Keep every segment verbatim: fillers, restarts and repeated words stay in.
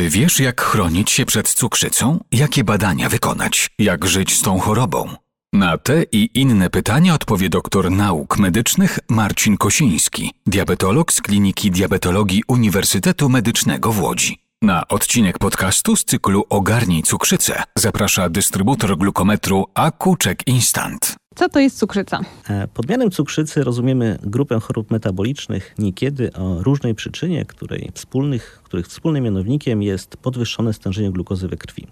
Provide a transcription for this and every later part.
Czy wiesz, jak chronić się przed cukrzycą? Jakie badania wykonać? Jak żyć z tą chorobą? Na te i inne pytania odpowie doktor nauk medycznych Marcin Kosiński, diabetolog z Kliniki Diabetologii Uniwersytetu Medycznego w Łodzi. Na odcinek podcastu z cyklu Ogarnij cukrzycę zaprasza dystrybutor glukometru Accu-Chek Instant. Co to jest cukrzyca? Pod mianem cukrzycy rozumiemy grupę chorób metabolicznych, niekiedy o różnej przyczynie, której wspólnych, których wspólnym mianownikiem jest podwyższone stężenie glukozy we krwi.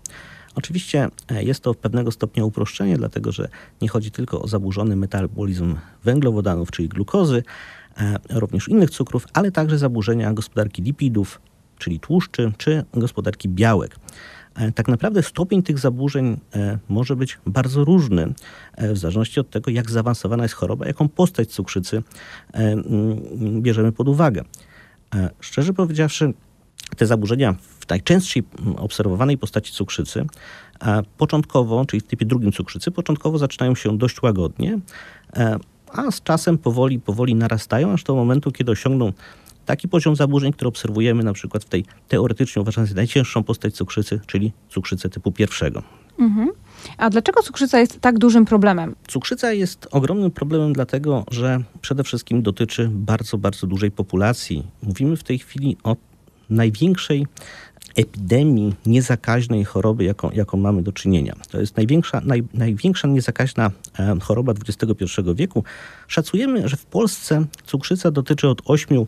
Oczywiście jest to pewnego stopnia uproszczenie, dlatego że nie chodzi tylko o zaburzony metabolizm węglowodanów, czyli glukozy, również innych cukrów, ale także zaburzenia gospodarki lipidów, czyli tłuszczy, czy gospodarki białek. Tak naprawdę stopień tych zaburzeń może być bardzo różny w zależności od tego, jak zaawansowana jest choroba, jaką postać cukrzycy bierzemy pod uwagę. Szczerze powiedziawszy, te zaburzenia w najczęstszej obserwowanej postaci cukrzycy początkowo, czyli w typie drugim cukrzycy, początkowo zaczynają się dość łagodnie, a z czasem powoli, powoli narastają, aż do momentu, kiedy osiągną taki poziom zaburzeń, który obserwujemy na przykład w tej teoretycznie uważanej za najcięższą postać cukrzycy, czyli cukrzycę typu pierwszego. Mhm. A dlaczego cukrzyca jest tak dużym problemem? Cukrzyca jest ogromnym problemem dlatego, że przede wszystkim dotyczy bardzo, bardzo dużej populacji. Mówimy w tej chwili o największej epidemii niezakaźnej choroby, jaką, jaką mamy do czynienia. To jest największa, naj, największa niezakaźna choroba dwudziestego pierwszego wieku. Szacujemy, że w Polsce cukrzyca dotyczy od ośmiu.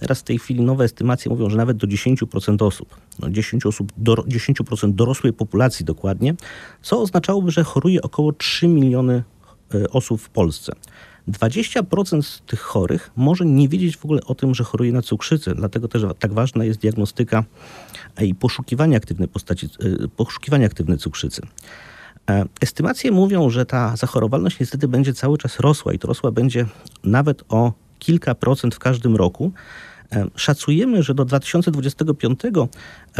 Teraz w tej chwili nowe estymacje mówią, że nawet do dziesięciu procent osób, no dziesięć osób do, dziesięć procent dorosłej populacji dokładnie, co oznaczałoby, że choruje około trzy miliony osób w Polsce. dwadzieścia procent tych chorych może nie wiedzieć w ogóle o tym, że choruje na cukrzycę, dlatego też tak ważna jest diagnostyka i poszukiwanie aktywnej postaci, poszukiwanie aktywnej cukrzycy. Estymacje mówią, że ta zachorowalność niestety będzie cały czas rosła i to rosła będzie nawet o kilka procent w każdym roku. Szacujemy, że do dwa tysiące dwudziestego piątego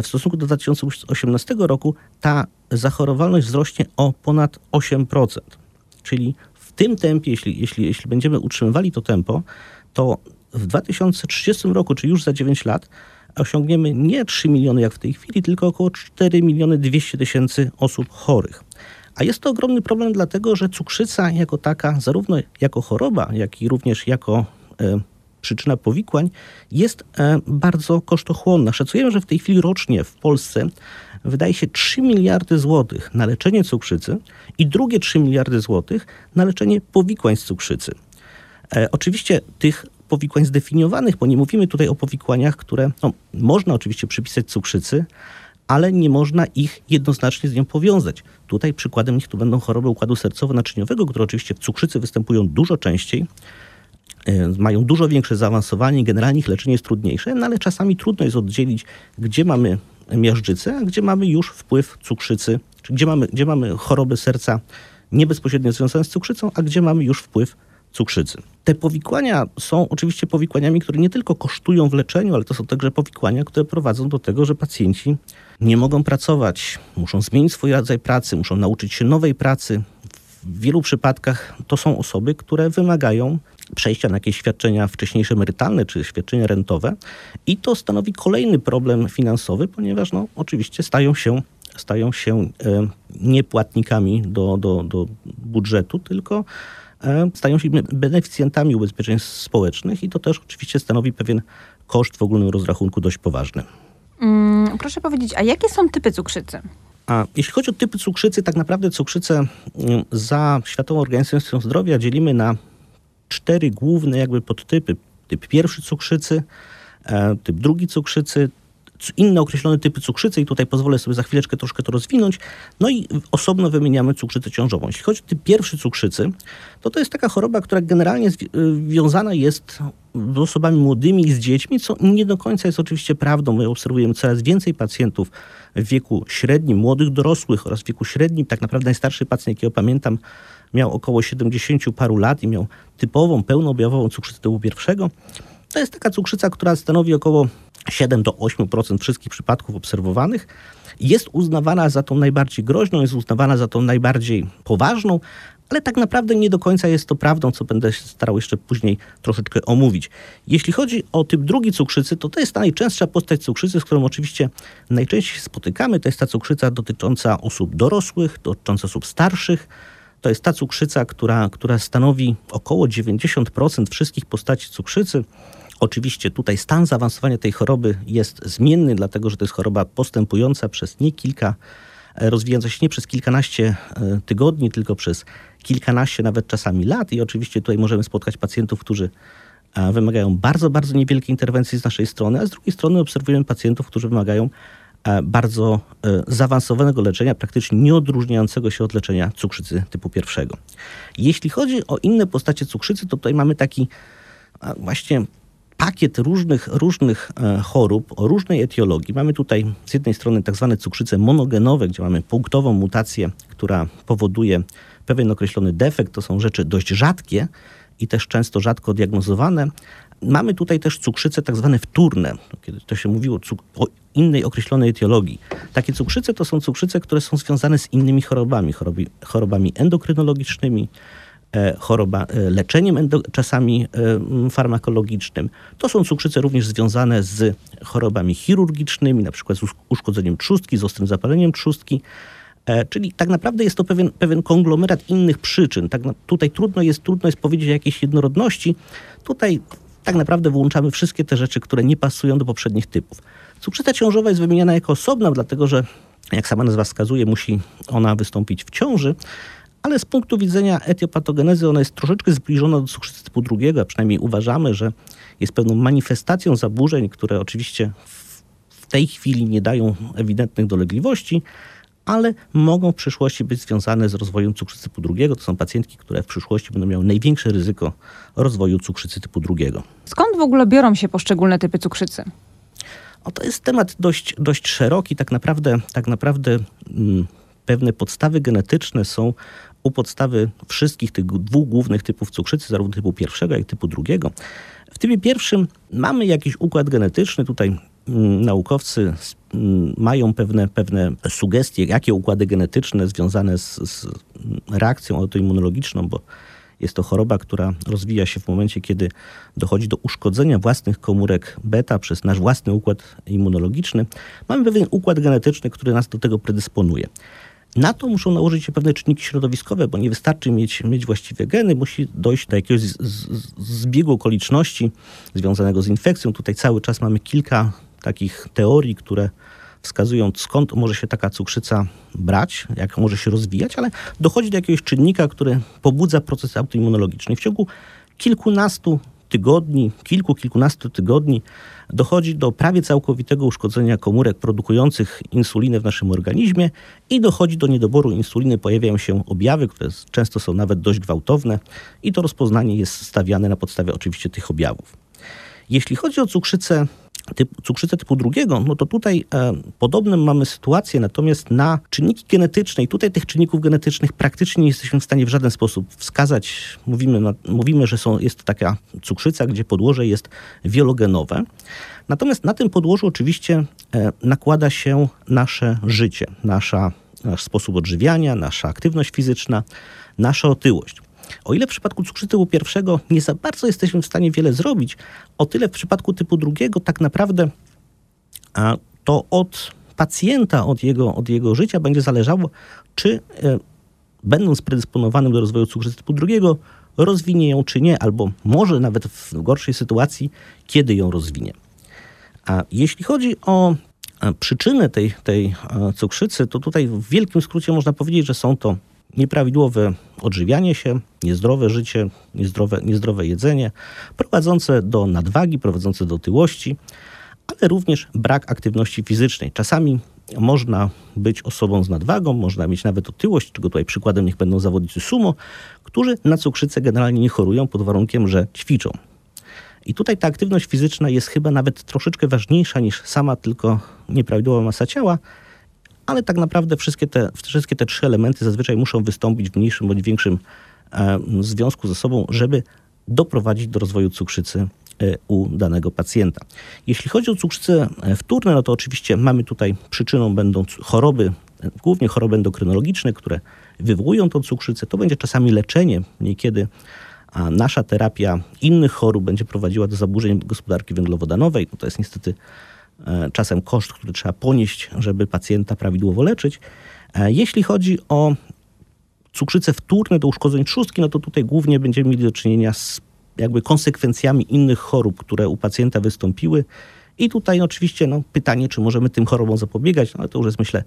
w stosunku do dwa tysiące osiemnastego roku ta zachorowalność wzrośnie o ponad osiem procent. Czyli w tym tempie, jeśli, jeśli, jeśli będziemy utrzymywali to tempo, to w dwa tysiące trzydziestego roku, czy już za dziewięć lat, osiągniemy nie trzy miliony jak w tej chwili, tylko około cztery miliony dwieście tysięcy osób chorych. A jest to ogromny problem dlatego, że cukrzyca jako taka, zarówno jako choroba, jak i również jako e, przyczyna powikłań, jest e, bardzo kosztochłonna. Szacujemy, że w tej chwili rocznie w Polsce wydaje się trzy miliardy złotych na leczenie cukrzycy i drugie trzy miliardy złotych na leczenie powikłań z cukrzycy. E, oczywiście tych powikłań zdefiniowanych, bo nie mówimy tutaj o powikłaniach, które no, można oczywiście przypisać cukrzycy, ale nie można ich jednoznacznie z nią powiązać. Tutaj przykładem niech tu będą choroby układu sercowo-naczyniowego, które oczywiście w cukrzycy występują dużo częściej, mają dużo większe zaawansowanie, generalnie ich leczenie jest trudniejsze, no ale czasami trudno jest oddzielić, gdzie mamy miażdżycę, a gdzie mamy już wpływ cukrzycy, czyli gdzie mamy, gdzie mamy choroby serca nie bezpośrednio związane z cukrzycą, a gdzie mamy już wpływ cukrzycy. Te powikłania są oczywiście powikłaniami, które nie tylko kosztują w leczeniu, ale to są także powikłania, które prowadzą do tego, że pacjenci nie mogą pracować, muszą zmienić swój rodzaj pracy, muszą nauczyć się nowej pracy. W wielu przypadkach to są osoby, które wymagają przejścia na jakieś świadczenia wcześniejsze emerytalne czy świadczenia rentowe i to stanowi kolejny problem finansowy, ponieważ no, oczywiście stają się stają się nie płatnikami do, do, do budżetu, tylko stają się beneficjentami ubezpieczeń społecznych i to też oczywiście stanowi pewien koszt w ogólnym rozrachunku dość poważny. Mm, proszę powiedzieć, a jakie są typy cukrzycy? A jeśli chodzi o typy cukrzycy, tak naprawdę cukrzycę za Światową Organizacją Zdrowia dzielimy na cztery główne jakby podtypy. Typ pierwszy cukrzycy, typ drugi cukrzycy, inne określone typy cukrzycy i tutaj pozwolę sobie za chwileczkę troszkę to rozwinąć. No i osobno wymieniamy cukrzycę ciążową. Jeśli chodzi o typ pierwszy cukrzycy, to to jest taka choroba, która generalnie związana jest z osobami młodymi i z dziećmi, co nie do końca jest oczywiście prawdą. My obserwujemy coraz więcej pacjentów w wieku średnim, młodych dorosłych oraz w wieku średnim. Tak naprawdę najstarszy pacjent, jakiego pamiętam, miał około siedemdziesięciu paru lat i miał typową, pełnoobjawową cukrzycę typu pierwszego. To jest taka cukrzyca, która stanowi około siedem do ośmiu procent wszystkich przypadków obserwowanych. Jest uznawana za tą najbardziej groźną, jest uznawana za tą najbardziej poważną, ale tak naprawdę nie do końca jest to prawdą, co będę się starał jeszcze później troszeczkę omówić. Jeśli chodzi o typ drugi cukrzycy, to to jest ta najczęstsza postać cukrzycy, z którą oczywiście najczęściej się spotykamy. To jest ta cukrzyca dotycząca osób dorosłych, dotycząca osób starszych. To jest ta cukrzyca, która, która stanowi około dziewięćdziesiąt procent wszystkich postaci cukrzycy. Oczywiście tutaj stan zaawansowania tej choroby jest zmienny, dlatego że to jest choroba postępująca przez nie kilka, rozwijająca się nie przez kilkanaście tygodni, tylko przez kilkanaście nawet czasami lat. I oczywiście tutaj możemy spotkać pacjentów, którzy wymagają bardzo, bardzo niewielkiej interwencji z naszej strony, a z drugiej strony obserwujemy pacjentów, którzy wymagają bardzo zaawansowanego leczenia, praktycznie nieodróżniającego się od leczenia cukrzycy typu pierwszego. Jeśli chodzi o inne postacie cukrzycy, to tutaj mamy taki właśnie pakiet różnych, różnych chorób o różnej etiologii. Mamy tutaj z jednej strony tak zwane cukrzyce monogenowe, gdzie mamy punktową mutację, która powoduje pewien określony defekt. To są rzeczy dość rzadkie i też często rzadko diagnozowane. Mamy tutaj też cukrzyce tak zwane wtórne, kiedy to się mówiło o innej określonej etiologii. Takie cukrzyce to są cukrzyce, które są związane z innymi chorobami, chorobi, chorobami endokrynologicznymi, choroba, leczeniem endo, czasami farmakologicznym. To są cukrzyce również związane z chorobami chirurgicznymi, na przykład z uszkodzeniem trzustki, z ostrym zapaleniem trzustki. Czyli tak naprawdę jest to pewien, pewien konglomerat innych przyczyn. Tak, tutaj trudno jest, trudno jest powiedzieć o jakiejś jednorodności. Tutaj tak naprawdę wyłączamy wszystkie te rzeczy, które nie pasują do poprzednich typów. Cukrzyca ciążowa jest wymieniana jako osobna, dlatego że, jak sama nazwa wskazuje, musi ona wystąpić w ciąży, ale z punktu widzenia etiopatogenezy ona jest troszeczkę zbliżona do cukrzycy typu drugiego, a przynajmniej uważamy, że jest pewną manifestacją zaburzeń, które oczywiście w, w tej chwili nie dają ewidentnych dolegliwości, ale mogą w przyszłości być związane z rozwojem cukrzycy typu drugiego. To są pacjentki, które w przyszłości będą miały największe ryzyko rozwoju cukrzycy typu drugiego. Skąd w ogóle biorą się poszczególne typy cukrzycy? O, to jest temat dość, dość szeroki. Tak naprawdę, tak naprawdę mm, pewne podstawy genetyczne są u podstawy wszystkich tych dwóch głównych typów cukrzycy, zarówno typu pierwszego, jak i typu drugiego. W typie pierwszym mamy jakiś układ genetyczny. Tutaj naukowcy mają pewne, pewne sugestie, jakie układy genetyczne związane z, z reakcją autoimmunologiczną, bo jest to choroba, która rozwija się w momencie, kiedy dochodzi do uszkodzenia własnych komórek beta przez nasz własny układ immunologiczny. Mamy pewien układ genetyczny, który nas do tego predysponuje. Na to muszą nałożyć się pewne czynniki środowiskowe, bo nie wystarczy mieć, mieć właściwe geny, musi dojść do jakiegoś z, z, zbiegu okoliczności związanego z infekcją. Tutaj cały czas mamy kilka takich teorii, które wskazują, skąd może się taka cukrzyca brać, jak może się rozwijać, ale dochodzi do jakiegoś czynnika, który pobudza proces autoimmunologiczny. W ciągu kilkunastu tygodni, kilku, kilkunastu tygodni dochodzi do prawie całkowitego uszkodzenia komórek produkujących insulinę w naszym organizmie i dochodzi do niedoboru insuliny. Pojawiają się objawy, które często są nawet dość gwałtowne i to rozpoznanie jest stawiane na podstawie oczywiście tych objawów. Jeśli chodzi o cukrzycę, typ, cukrzycę typu drugiego, no to tutaj e, podobną mamy sytuację, natomiast na czynniki genetyczne i tutaj tych czynników genetycznych praktycznie nie jesteśmy w stanie w żaden sposób wskazać. Mówimy, na, mówimy że są, jest to taka cukrzyca, gdzie podłoże jest wielogenowe. Natomiast na tym podłożu oczywiście e, nakłada się nasze życie, nasza, nasz sposób odżywiania, nasza aktywność fizyczna, nasza otyłość. O ile w przypadku cukrzycy typu pierwszego nie za bardzo jesteśmy w stanie wiele zrobić, o tyle w przypadku typu drugiego tak naprawdę to od pacjenta, od jego, od jego życia będzie zależało, czy będąc predysponowanym do rozwoju cukrzycy typu drugiego rozwinie ją czy nie, albo może nawet w gorszej sytuacji, kiedy ją rozwinie. A jeśli chodzi o przyczyny tej, tej cukrzycy, to tutaj w wielkim skrócie można powiedzieć, że są to nieprawidłowe odżywianie się, niezdrowe życie, niezdrowe, niezdrowe jedzenie, prowadzące do nadwagi, prowadzące do otyłości, ale również brak aktywności fizycznej. Czasami można być osobą z nadwagą, można mieć nawet otyłość, czego tutaj przykładem niech będą zawodnicy sumo, którzy na cukrzycę generalnie nie chorują pod warunkiem, że ćwiczą. I tutaj ta aktywność fizyczna jest chyba nawet troszeczkę ważniejsza niż sama tylko nieprawidłowa masa ciała, ale tak naprawdę wszystkie te, wszystkie te trzy elementy zazwyczaj muszą wystąpić w mniejszym bądź większym e, związku ze sobą, żeby doprowadzić do rozwoju cukrzycy e, u danego pacjenta. Jeśli chodzi o cukrzycę wtórne, no to oczywiście mamy tutaj przyczyną będą choroby głównie choroby endokrynologiczne, które wywołują tą cukrzycę. To będzie czasami leczenie niekiedy, a nasza terapia innych chorób będzie prowadziła do zaburzeń gospodarki węglowodanowej. To jest niestety czasem koszt, który trzeba ponieść, żeby pacjenta prawidłowo leczyć. Jeśli chodzi o cukrzyce wtórne do uszkodzeń trzustki, no to tutaj głównie będziemy mieli do czynienia z jakby konsekwencjami innych chorób, które u pacjenta wystąpiły. I tutaj oczywiście no, pytanie, czy możemy tym chorobom zapobiegać, no, ale to już jest, myślę,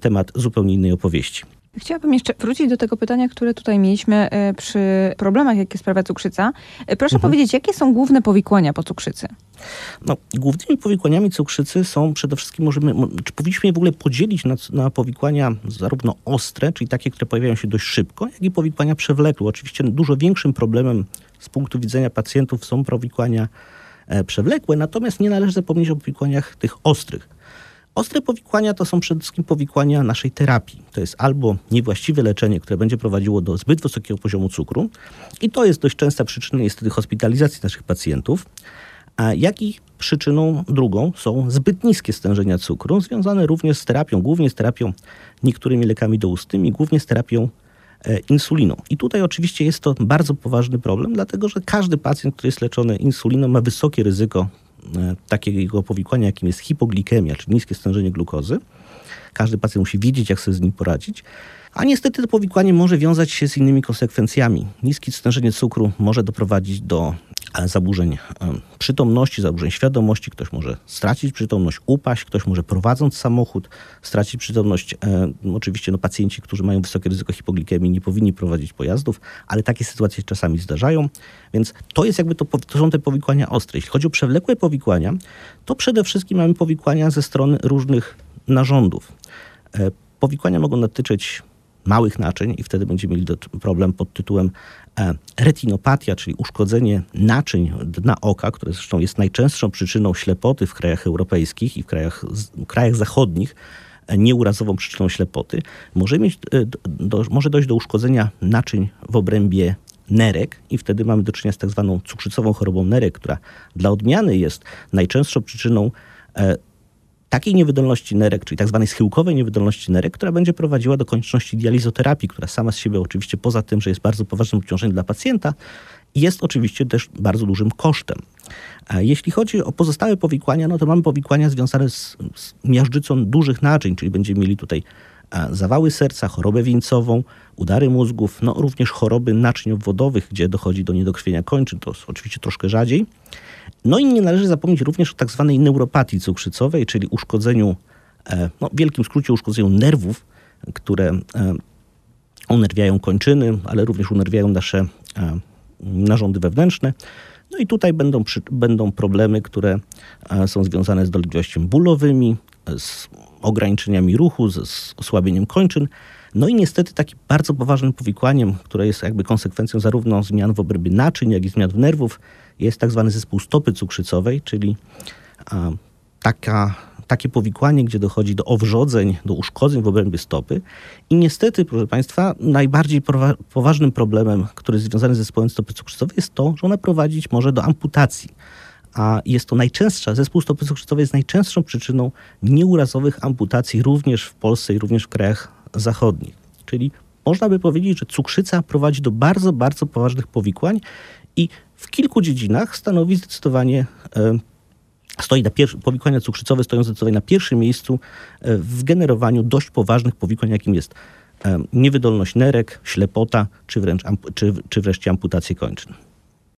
temat zupełnie innej opowieści. Chciałabym jeszcze wrócić do tego pytania, które tutaj mieliśmy przy problemach, jakie sprawia cukrzyca. Proszę mhm. powiedzieć, jakie są główne powikłania po cukrzycy? No, głównymi powikłaniami cukrzycy są przede wszystkim, możemy, czy powinniśmy je w ogóle podzielić na, na powikłania zarówno ostre, czyli takie, które pojawiają się dość szybko, jak i powikłania przewlekłe. Oczywiście dużo większym problemem z punktu widzenia pacjentów są powikłania przewlekłe, natomiast nie należy zapomnieć o powikłaniach tych ostrych. Ostre powikłania to są przede wszystkim powikłania naszej terapii. To jest albo niewłaściwe leczenie, które będzie prowadziło do zbyt wysokiego poziomu cukru i to jest dość częsta przyczyna niestety hospitalizacji naszych pacjentów, a jak i przyczyną drugą są zbyt niskie stężenia cukru związane również z terapią, głównie z terapią niektórymi lekami doustnymi, głównie z terapią e, insuliną. I tutaj oczywiście jest to bardzo poważny problem, dlatego że każdy pacjent, który jest leczony insuliną, ma wysokie ryzyko takiego powikłania, jakim jest hipoglikemia, czyli niskie stężenie glukozy. Każdy pacjent musi wiedzieć, jak sobie z nim poradzić. A niestety to powikłanie może wiązać się z innymi konsekwencjami. Niskie stężenie cukru może doprowadzić do zaburzeń przytomności, zaburzeń świadomości. Ktoś może stracić przytomność, upaść. Ktoś może prowadząc samochód stracić przytomność. Oczywiście no, pacjenci, którzy mają wysokie ryzyko hipoglikemii, nie powinni prowadzić pojazdów, ale takie sytuacje się czasami zdarzają. Więc to, jest jakby to, to są te powikłania ostre. Jeśli chodzi o przewlekłe powikłania, to przede wszystkim mamy powikłania ze strony różnych narządów. Powikłania mogą dotyczyć małych naczyń i wtedy będziemy mieli problem pod tytułem retinopatia, czyli uszkodzenie naczyń dna oka, które zresztą jest najczęstszą przyczyną ślepoty w krajach europejskich i w krajach, w krajach zachodnich, nieurazową przyczyną ślepoty. Może, mieć, do, może dojść do uszkodzenia naczyń w obrębie nerek i wtedy mamy do czynienia z tak zwaną cukrzycową chorobą nerek, która dla odmiany jest najczęstszą przyczyną takiej niewydolności nerek, czyli tak zwanej schyłkowej niewydolności nerek, która będzie prowadziła do konieczności dializoterapii, która sama z siebie oczywiście poza tym, że jest bardzo poważnym obciążeniem dla pacjenta, jest oczywiście też bardzo dużym kosztem. A jeśli chodzi o pozostałe powikłania, no to mamy powikłania związane z, z miażdżycą dużych naczyń, czyli będziemy mieli tutaj zawały serca, chorobę wieńcową, udary mózgów, no również choroby naczyń obwodowych, gdzie dochodzi do niedokrwienia kończyn, to jest oczywiście troszkę rzadziej. No i nie należy zapomnieć również o tak zwanej neuropatii cukrzycowej, czyli uszkodzeniu, no w wielkim skrócie uszkodzeniu nerwów, które unerwiają kończyny, ale również unerwiają nasze narządy wewnętrzne. No i tutaj będą, będą problemy, które są związane z dolegliwościami bólowymi, z ograniczeniami ruchu, z osłabieniem kończyn. No i niestety takim bardzo poważnym powikłaniem, które jest jakby konsekwencją zarówno zmian w obrębie naczyń, jak i zmian w nerwów, jest tak zwany zespół stopy cukrzycowej, czyli taka, takie powikłanie, gdzie dochodzi do owrzodzeń, do uszkodzeń w obrębie stopy. I niestety, proszę Państwa, najbardziej poważnym problemem, który jest związany z zespołem stopy cukrzycowej, jest to, że ona prowadzić może do amputacji. A jest to najczęstsza, zespół stopy cukrzycowej jest najczęstszą przyczyną nieurazowych amputacji również w Polsce i również w krajach zachodnich. Czyli można by powiedzieć, że cukrzyca prowadzi do bardzo, bardzo poważnych powikłań i w kilku dziedzinach stanowi zdecydowanie, stoi na pierwszy, powikłania cukrzycowe stoją zdecydowanie na pierwszym miejscu w generowaniu dość poważnych powikłań, jakim jest niewydolność nerek, ślepota, czy, wręcz, czy, czy wreszcie amputacje kończyn.